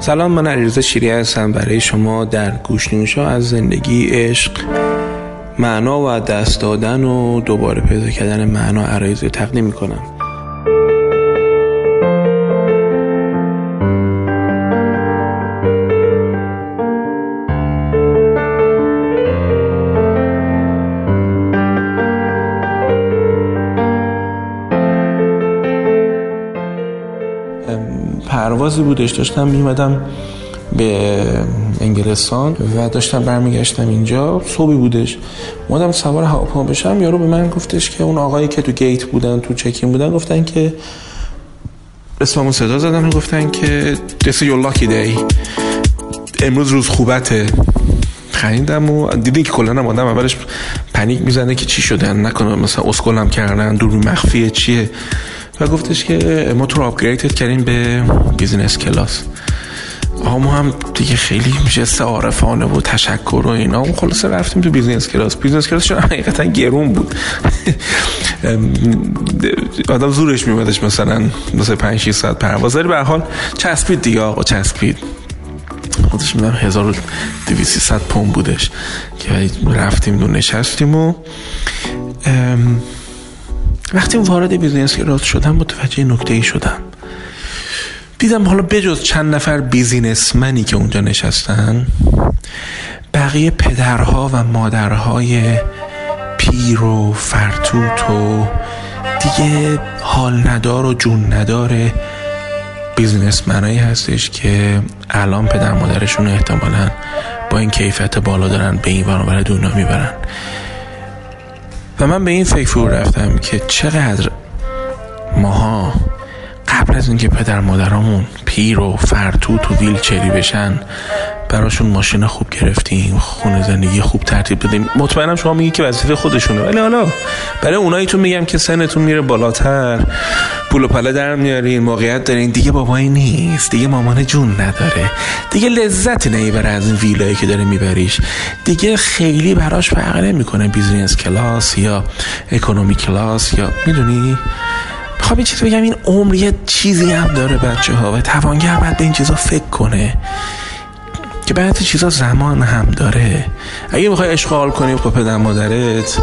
سلام، من علیرضا شیری هستم برای شما در گوش نیوش از زندگی، عشق، معنا و دست دادن و دوباره پیدا کردن معنا عرایض رو تقدیم می‌کنم. پروازی بودش، داشتم میمدم به انگلستان و داشتم برمیگشتم اینجا، صبحی بودش، اومدم سوار هواپیما بشم، یارو به من گفتش که اون آقایی که تو گیت بودن، تو چکین بودن، گفتن که اسممو صدا زدن، گفتن که this is your lucky day، امروز روز خوبته. خریدم و دیدین که کلا آدم اولش پنیک میزنه که چی شده، نکنه مثلا اسکلم کردن، دور مخفیه، چیه، و گفتش که ما تو رو آپگریدت کردیم به بیزنس کلاس. ما هم دیگه خیلی جست عارفانه و تشکر و اینا، و خلاصه رفتیم تو بیزنس کلاس. بیزنس کلاس چون حقیقتا گرون بود، آدم زورش میمدش مثلا 5-6 ساعت پرواز، ولی به هر حال چسبید دیگه، آقا چسبید. خودش میدونم 1200 پوند بودش که رفتیم و نشستیم و وقتی وارد بیزنس کلاس شدم متوجه نکته‌ای شدم. دیدم حالا بجز چند نفر بیزینسمنی که اونجا نشستن، بقیه پدرها و مادرهای پیر و فرتوت و دیگه حال ندار و جون ندار بیزینسمنایی هستش که الان پدر مادرشون احتمالاً با این کیفیت بالا دارن به این ورانور دنیا میبرن. و من به این فکر فرو رفتم که چقدر ماها قبل از اینکه پدر مادرامون پیر و فرتوت و ویلچری بشن براشون ماشین خوب گرفتیم، خونه زندگی خوب ترتیب دادیم. مطمئنم شما میگی که وظیفه خودشونه، ولی حالا برای اونایی تو میگم که سنتون میره بالاتر، پول و پله در میارین، موقعیت دارین، دیگه بابایی نیست، دیگه مامان جون نداره، دیگه لذتی نمیبره از این ویلایی که داره میبریش، دیگه خیلی براش فرق نمیکنه بیزینس کلاس یا اکونومی کلاس یا میدونی. خب یه چیز بگم، این عمر یه چیزی هم داره بچه‌ها، و توانگر باید به این چیزا فکر کنه که بعضی چیزا زمان هم داره. اگه میخوای اشغال کنی با پدر مادرت،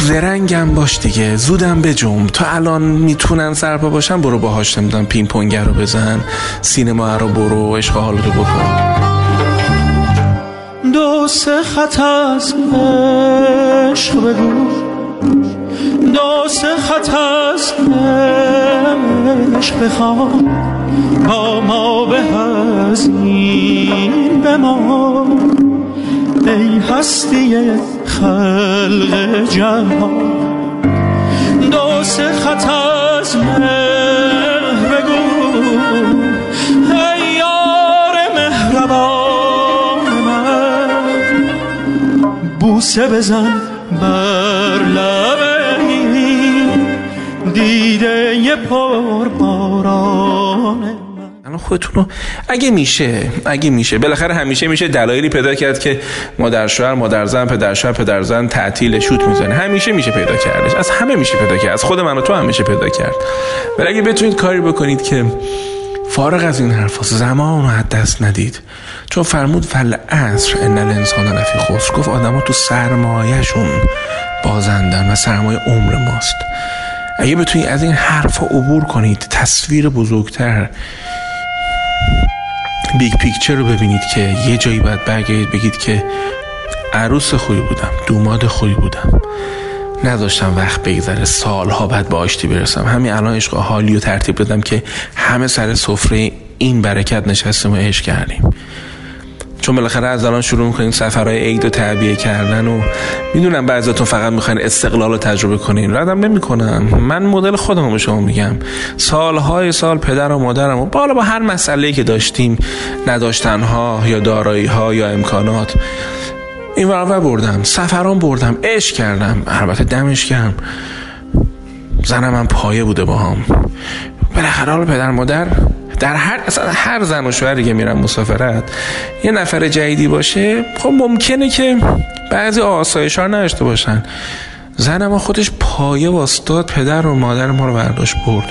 زرنگم باش دیگه، زودم بجنب، تا الان میتونن سرپا باشن برو باهاش، نمیدونم پینگ پونگ رو بزن، سینما رو برو، اشغال رو بکن. دو سه خط از عشق بگو، دو سه خط از عشق بخوام، با ما به هزین بمان، ای هستی خلق جهان. دو سه خط از مهر بگو، ای یار مهربان من، بوسه بزن بر لب دیده ی پر بارانه. الان خودتون رو اگه میشه بالاخره همیشه میشه دلایلی پیدا کرد که مادر شوهر، مادر زن، پدر شوهر، پدر زن، تعطیل، شوت میزنه، همیشه میشه پیدا کردش، از همه میشه پیدا کرد، از خود من و تو هم میشه پیدا کرد. ولی اگه بتونید کاری بکنید که فارغ از این حرفا زمان رو از دست ندید، چون فرمود فالعصر ان الانسان لفی خسر، گفت آدما تو سرمایه‌شون بازندن و سرمایه عمر ماست. اگه بتونید از این حرفا عبور کنید، تصویر بزرگتر، بیگ پیکچر رو ببینید، که یه جایی باید برگردید بگید که عروس خوبی بودم، دوماد خوبی بودم، نذاشتم وقت بگذره، سالها بعد به آشتی برسم، همین الان عشق حالی رو ترتیب دادم که همه سر سفره این برکت نشستیم و عشق کردیم. چون بالاخره از الان شروع میکنین سفرهای عید و تعبیه کردن، و میدونم بعضیاتون فقط میخواین استقلال رو تجربه کنین، ردم نمیکنم، من مدل خودم به شما میگم، سالهای سال پدر و مادرم و بالا با هر مسئله‌ای که داشتیم، نداشتنها یا دارایی‌ها یا امکانات، این ورا بردم، سفرام بردم، عشق کردم، البته دمش گرم، زنم هم پایه بوده باهام. بالاخره حالا پدر مادر در هر زن و شوهری که میرن مسافرت یه نفر جدیدی باشه، خب ممکنه که بعضی آسایش‌ها نداشته باشن. زن ما خودش پایه واستاد، پدر و مادر ما رو برداشت برد.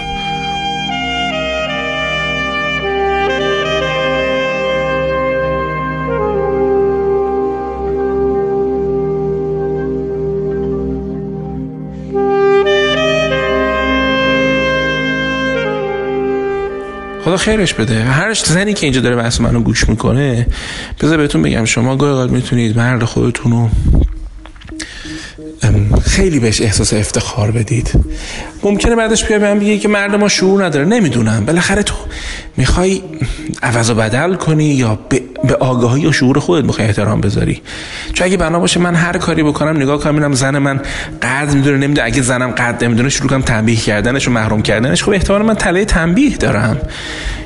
خدا خیرش بده. هر زنی که اینجا داره بحث منو گوش میکنه، بذار بهتون بگم شما گاهی اوقات میتونید مرد خودتون رو خیلی بهش احساس افتخار بدید. ممکنه بعدش بیای بهم بگی که مرد ما شعور نداره. نمیدونم، بالاخره تو میخوای عوض و بدل کنی یا به آگاهی و شعور خودت میخوای احترام بذاری. چون اگه بنا باشه من هر کاری بکنم نگاه کنم ببینم زن من قد میدونه نمیدونه، اگه زنم قد نمیدونه شروع کنم تنبیه کردنش و محروم کردنش، خب احتمال من تله تنبیه دارم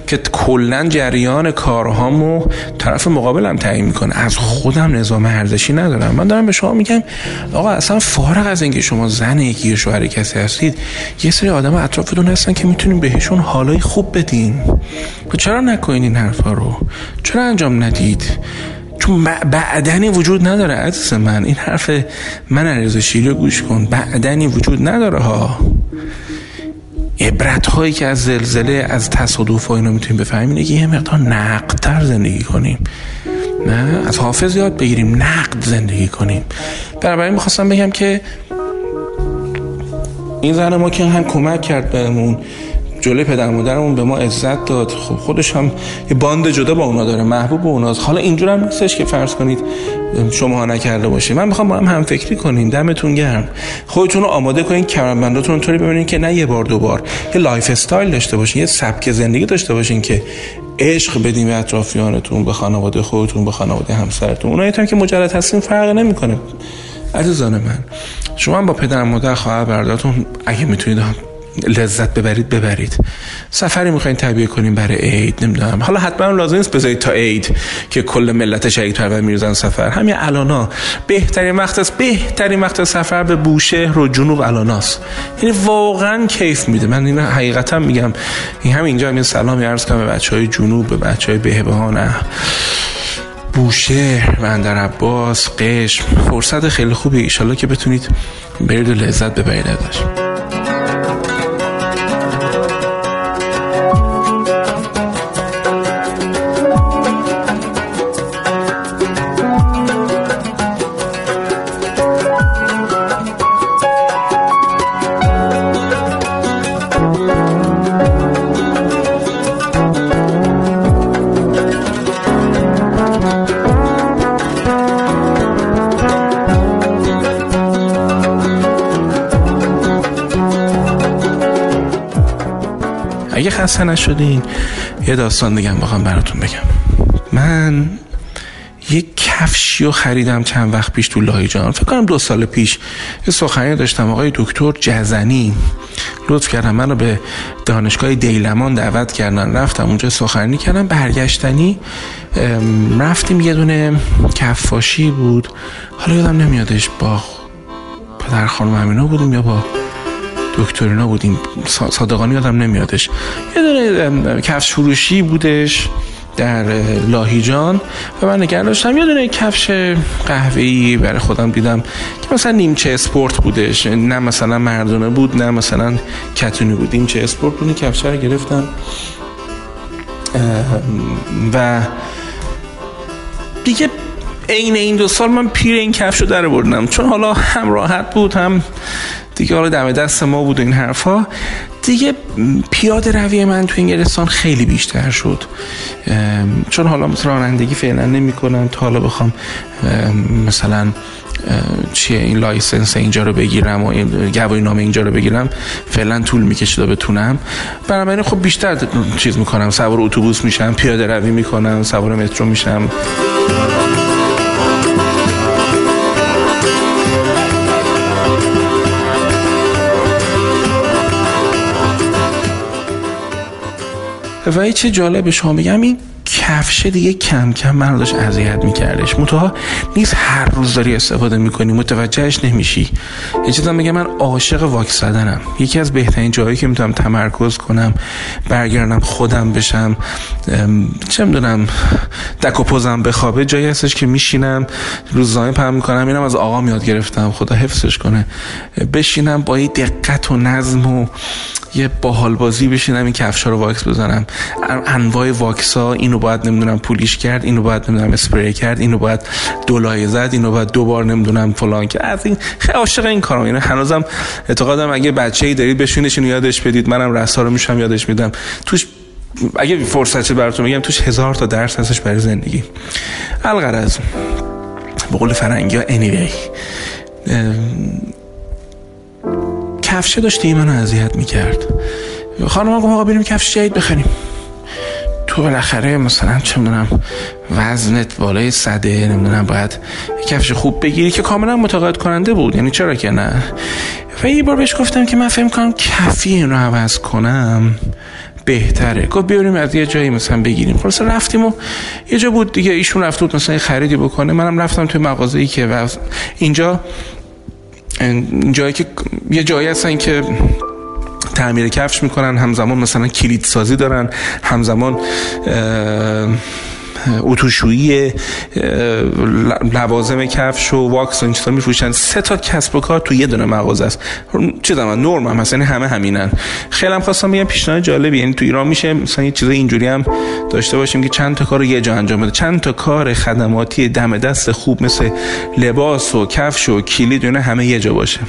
که کلا جریان کارهامو طرف مقابلم تعیین میکنه. از خودم نظام ارزشی ندارم. من دارم به شما میگم آقا اصلا فارغ از اینکه شما زن یکی یا شوهر کسی هستید، یه سری آدم اطرافتون هستن که میتونین بهشون حالای خوب بدین. چرا نکنین این حرفا رو؟ چرا انجام ندید؟ چون بعدنی وجود نداره عزیز من. این حرف من علیرضا شیری رو گوش کن، بعدنی وجود نداره ها. عبرت هایی که از زلزله، از تصادف ها اینا میتونیم بفهمیم اینه که یه مقدار نقدتر زندگی کنیم، نه از حافظ یاد بگیریم، نقد زندگی کنیم. بنابراین میخواستم بگم که این زن ما که هم کمک کرد بهمون، جلوی پدر مادرمون به ما عزت داد، خب خودش هم یه باند جدا با اونا داره، محبوب اوناست. حالا اینجور هم نیستش که فرض کنید شماها نکرده باشید. من میخوام با هم فکری کنیم. دمتون گرم. خودتون رو آماده کنین، کمربنداتون طوری ببینین که نه یه بار دو بار، یه لایف استایل داشته باشین، یه سبک زندگی داشته باشین که عشق بدیم به اطرافیانتون، به خانواده خودتون، به خانواده همسرتون. اونایی هم که مجرد هستین فرقی نمیکنه. عزیزان من، شما با پدر مادر خواهر برادرتون اگه میتونید لذت ببرید. سفری میخواین تبیه کنیم برای عید، نمیدونم، حالا حتما لازم نیست بذارید تا عید که کل ملت شریک پرور میریزن سفر. همین الانا بهترین وقت است. بهترین وقت سفر به بوشهر و جنوب الاناست. یعنی واقعا کیف میده. من اینو حقیقتا میگم. این همینجا همین سلامی عرض کنم به بچهای جنوب، به بچهای بهبهان، بوشهر، بندر عباس، قشم. فرصت خیلی خوبه، ان شاءالله که بتونید برید و لذت ببرید ازش. اگه خسته نشدین یه داستان دیگه میخوام براتون بگم. من یه کفشیو خریدم چند وقت پیش تو لایجان، فکر کنم 2 سال پیش. یه سخنرانی داشتم، آقای دکتر جزنی لطف کردم منو به دانشگاه دیلمان دعوت کردن. رفتم اونجا سخنرانی کردم. برگشتنی رفتیم یه دونه کفاشی بود، حالا یادم نمیادش با پدر خانم همینا بودیم یا با دکترینا بودیم، صادقانه یادم نمیادش. یه دونه کفش فروشی بودش در لاهیجان و من نگه داشتم. یه دونه کفش قهوه‌ای برای خودم دیدم که مثلا نیمچه اسپورت بودش، نه مثلا مردونه بود نه مثلا کتونی بود، نیمچه اسپورت بود. کفش رو گرفتم و دیگه عین این 2 سال من پیر این کفش رو در آوردم، چون حالا هم راحت بود هم دیگه حالا دم دست ما بود. این حرفا دیگه پیاده روی من تو انگلستان خیلی بیشتر شد، چون حالا رانندگی فعلا نمی کنم تا حالا بخوام مثلا چیه این لایسنس اینجا رو بگیرم و گواهی نامه اینجا رو بگیرم، فعلا طول میکشه تا بتونم. بنابراین خب بیشتر چیز میکنم، سوار اتوبوس میشم، پیاده روی میکنم، سوار مترو میشم. و چه جالب شما میگم این کفش دیگه کم کم من رو داشت اذیت میکردش. متوها نیست هر روز داری استفاده میکنی متوجهش نمیشی. یه چیزم میگم، من عاشق واکس زدنم. یکی از بهترین جایی که میتونم تمرکز کنم، برگردم خودم بشم، چه میدونم دک و پوزم بخوابه، جایی هستش که میشینم روزنامه پهم میکنم. اینم از آقام یاد گرفتم، خدا حفظش کنه. بشینم با یه دقت و نظم و یه باحال بازی بشینم این کفشا رو واکس بزنم. انواع واکس‌ها، اینو باید نمیدونم پولیش کرد، اینو باید نمیدونم اسپری کرد، اینو باید دولایه زد، اینو باید 2 بار نمیدونم فلان کرد. از این خیلی عاشق این کارام. یعنی هنوزم اعتقادم اگه بچه‌ای دارید بشینش اینو یادش بدید، منم رسا رو میشم یادش میدم. توش اگه فرصت شد براتون میگم توش 1000 تا درس هستش برای زندگی. الغرض به قول فرنگی ها anyway کفشه داشتی منو اذیت میکرد. خانم گفت آقا بریم کفش جدید بخریم. تو بالاخره مثلا چه میدونم وزنت بالای 100 نمیدونم باید کفش خوب بگیری که کاملا متقاعد کننده بود، یعنی چرا که نه. و یه بار بهش گفتم که من فهم کنم کفی این رو عوض کنم بهتره. گفت بیاریم از یه جایی مثلا بگیریم. خلاص رفتیم و یه جا بود دیگه، ایشون رفت بود مثلا خریدی بکنه، منم رفتم توی مغازه‌ای که و اینجا جایی که یه جایی هستن که تعمیر کفش میکنن، همزمان مثلا کلید سازی دارن، همزمان اتوشویی لوازم کفش و واکس و این چیزا میفروشن. 3 تا کسب و کار تو یه دونه مغازه است. چیزا نرم هم مثلا همه همینن. خیلی هم خواستم بگم پیشنهاد جالبی، یعنی تو ایران میشه مثلا یه چیزای اینجوری هم داشته باشیم که چند تا کارو یه جا انجام بده، چند تا کار خدماتی دم دست خوب مثل لباس و کفش و کلید اینا همه یه جا باشه.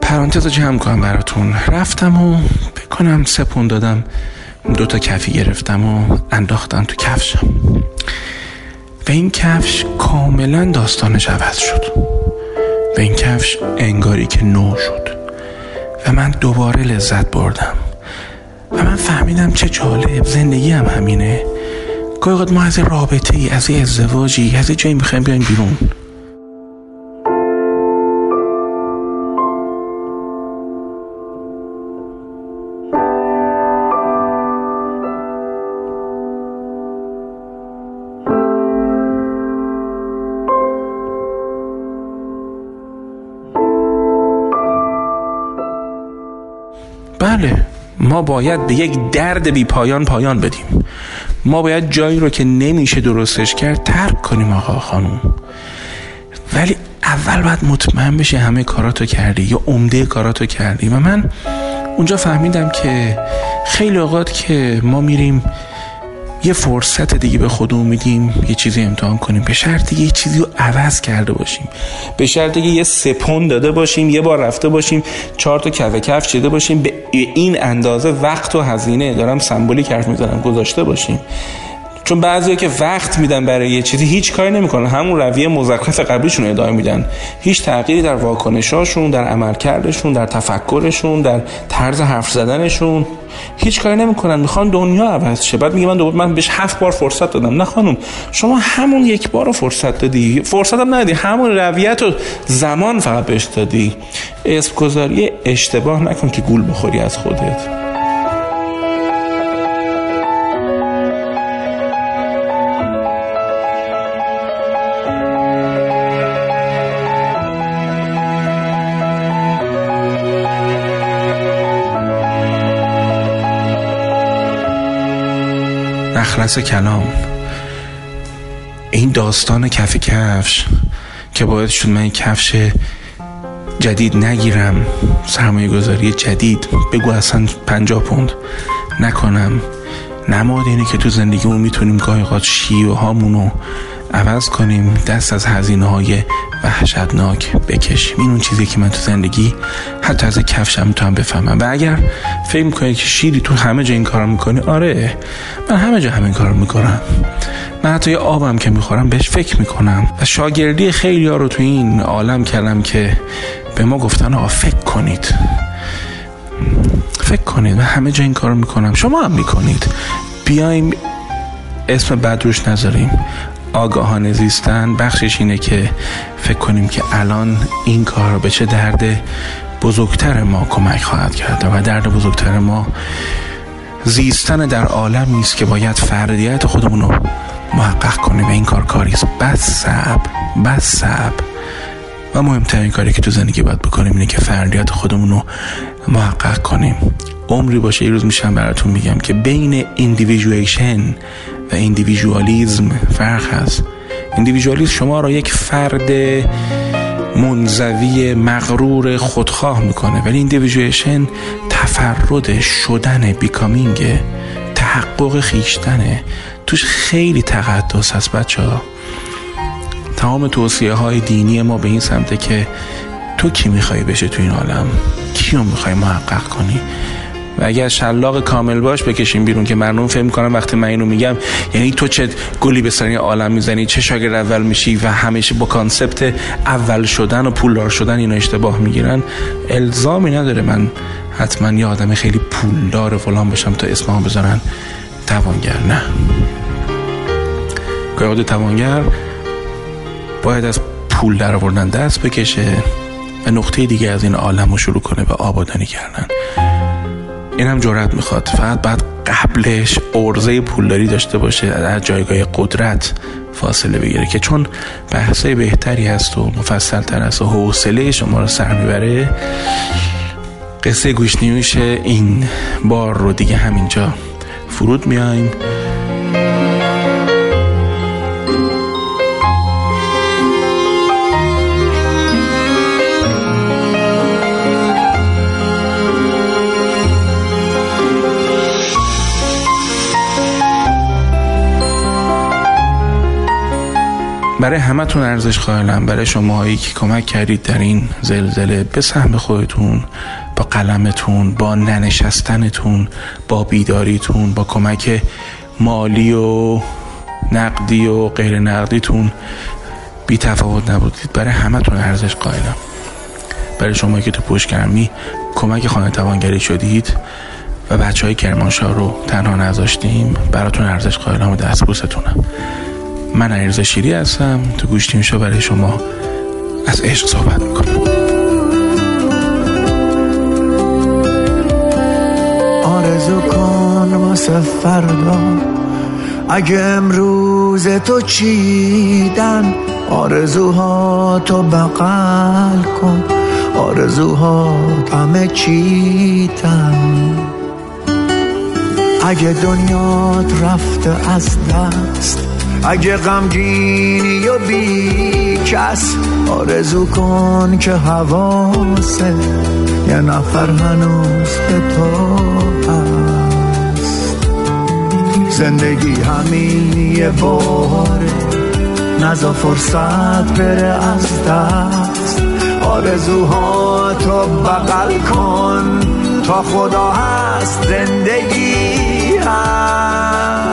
پرانتزو جمع کنم براتون. رفتم و بکنم 3 پوند دادم، 2 تا کفی گرفتم و انداختم تو کفشم و این کفش کاملا داستانش عوض شد و این کفش انگاری که نو شد و من دوباره لذت بردم و من فهمیدم چه جالب، زندگی هم همینه. گاهی اوقات ما از رابطه ای، از ازدواجی، از جایی میخوایم بیایم بیرون. بله، ما باید به یک درد بی پایان پایان بدیم. ما باید جایی رو که نمیشه درستش کرد ترک کنیم آقا خانم. ولی اول باید مطمئن بشی همه کاراتو کردی یا عمده کاراتو کردی. و من اونجا فهمیدم که خیلی اوقات که ما میریم یه فرصت دیگه به خودمون میدیم یه چیزی امتحان کنیم، به شرطی یه چیزی رو عوض کرده باشیم، به شرطی یه 3 پوند داده باشیم، یه بار رفته باشیم، 4 تا کفه کفش داده باشیم، به این اندازه وقت و هزینه دارم سمبولیک حرف میزنم گذاشته باشیم. چون بعضیا که وقت میدن برای یه چیزی هیچ کاری نمیکنن، همون رویه مزخرف قبلیشون رو ادامه میدن، هیچ تغییری در واکنشاشون، در عملکردشون، در تفکرشون، در طرز حرف زدنشون هیچ کاری نمیکنن. میخوان دنیا عوض شه. بعد میگه من بهش 7 بار فرصت دادم. نه خانم، شما همون 1 بار رو فرصت دادی، فرصت هم ندادی، همون رویت و زمان فقط بهش دادی. اسم گذاری اشتباه نکن که گول بخوری از خودت. خلاصه کلام این داستان کفش که باید شد من کفش جدید نگیرم، سرمایه گذاری جدید بگو اصلا 50 پوند نکنم، نماد اینه که تو زندگیمون میتونیم گاهی اوقات شیوه هامونو عوض کنیم، دست از هزینه های وحشتناک بکشیم. این اون چیزی که من تو زندگی حتی از کفشم میتونم بفهمم. و اگر فکر میکنی که شیری تو همه جا این کارو میکنی، آره من همه جا همین کارو میکنم. من حتی یه آبم که میخورم بهش فکر میکنم و شاگردی خیلی‌ها رو تو این عالم کردم که به ما گفتن آقا فکر کنید. من همه جا این کارو میکنم، شما هم میکنید. بیایم اسم بد روش نذاریم. آگاهانه زیستن بخشش اینه که فکر کنیم که الان این کار به چه درد بزرگتر ما کمک خواهد کرد. و درد بزرگتر ما زیستن در عالم نیست که باید فردیت خودمون رو محقق کنیم. این کار کاریست، بس صبر. و مهمترین کاری که تو زندگی باید بکنیم اینه که فردیت خودمون رو محقق کنیم. عمری باشه یه روز میشم براتون میگم که بین ایندیویژویشن و ایندیویژوالیزم فرق هست. ایندیویژوالیزم شما را یک فرد منزوی مغرور خودخواه میکنه، ولی ایندیویژویشن تفرد شدن، بیکامینگه، تحقق خیشتنه. توش خیلی تقدس هست بچه ها. تمام توصیه های دینی ما به این سمته که تو کی میخوایی بشه تو این عالم، کیو میخوایی محقق کنی. و اگر شلاق کامل باش بکشیم بیرون. که مردم فکر می‌کنن وقتی من اینو میگم یعنی تو چه گلی به سرنی عالم میزنی، چه شاگرد اول میشی و همیشه با کانسپت اول شدن و پولدار شدن اینا اشتباه میگیرن. الزامی نداره من حتما یه آدم خیلی پولدار فلان بشم تا اسمم بذارن توانگر. نه، گاهی توانگر باید از پول در آوردن دست بکشه و نقطه دیگه از این عالم رو شروع کنه به آبادانی کردن. این هم جرأت میخواد. فقط بعد قبلش عرضه پولداری داشته باشه، از جایگاه قدرت فاصله بگیره، که چون بحثای بهتری هست و مفصل تر هست و حوصله شما رو سر میبره. قصه گوش نیوش این بار رو دیگه همینجا فرود میایم. برای همه تون ارزش قائلم، برای شماهایی که کمک کردید در این زلزله، به سهم خودتون، با قلمتون، با ننشستنتون، با بیداریتون، با کمک مالی و نقدی و غیر نقدیتون بی تفاوت نبودید. برای همه تون ارزش قائلم. برای شماهایی که تو پشتگرمی کمک خانه توانگری شدید و بچه های کرمانشاه رو تنها نذاشتیم، براتون ارزش قائلم و دستبوستونم. من علیرضا شیری هستم، تو گوش نیوش برای شما از عشق صحبت میکنم. آرزو کن واسه فردا، اگه امروز تو چیدن آرزوها تو بغل کن، آرزوها همه چیدن. اگه دنیات رفته از دست، اگه غمگینی و بی کس، آرزو کن که حواسه یه نفر هنوز به تو هست. زندگی همین یه باره، نزا فرصت بره از دست. آرزوها تو بغل کن، تا خدا هست زندگی هست.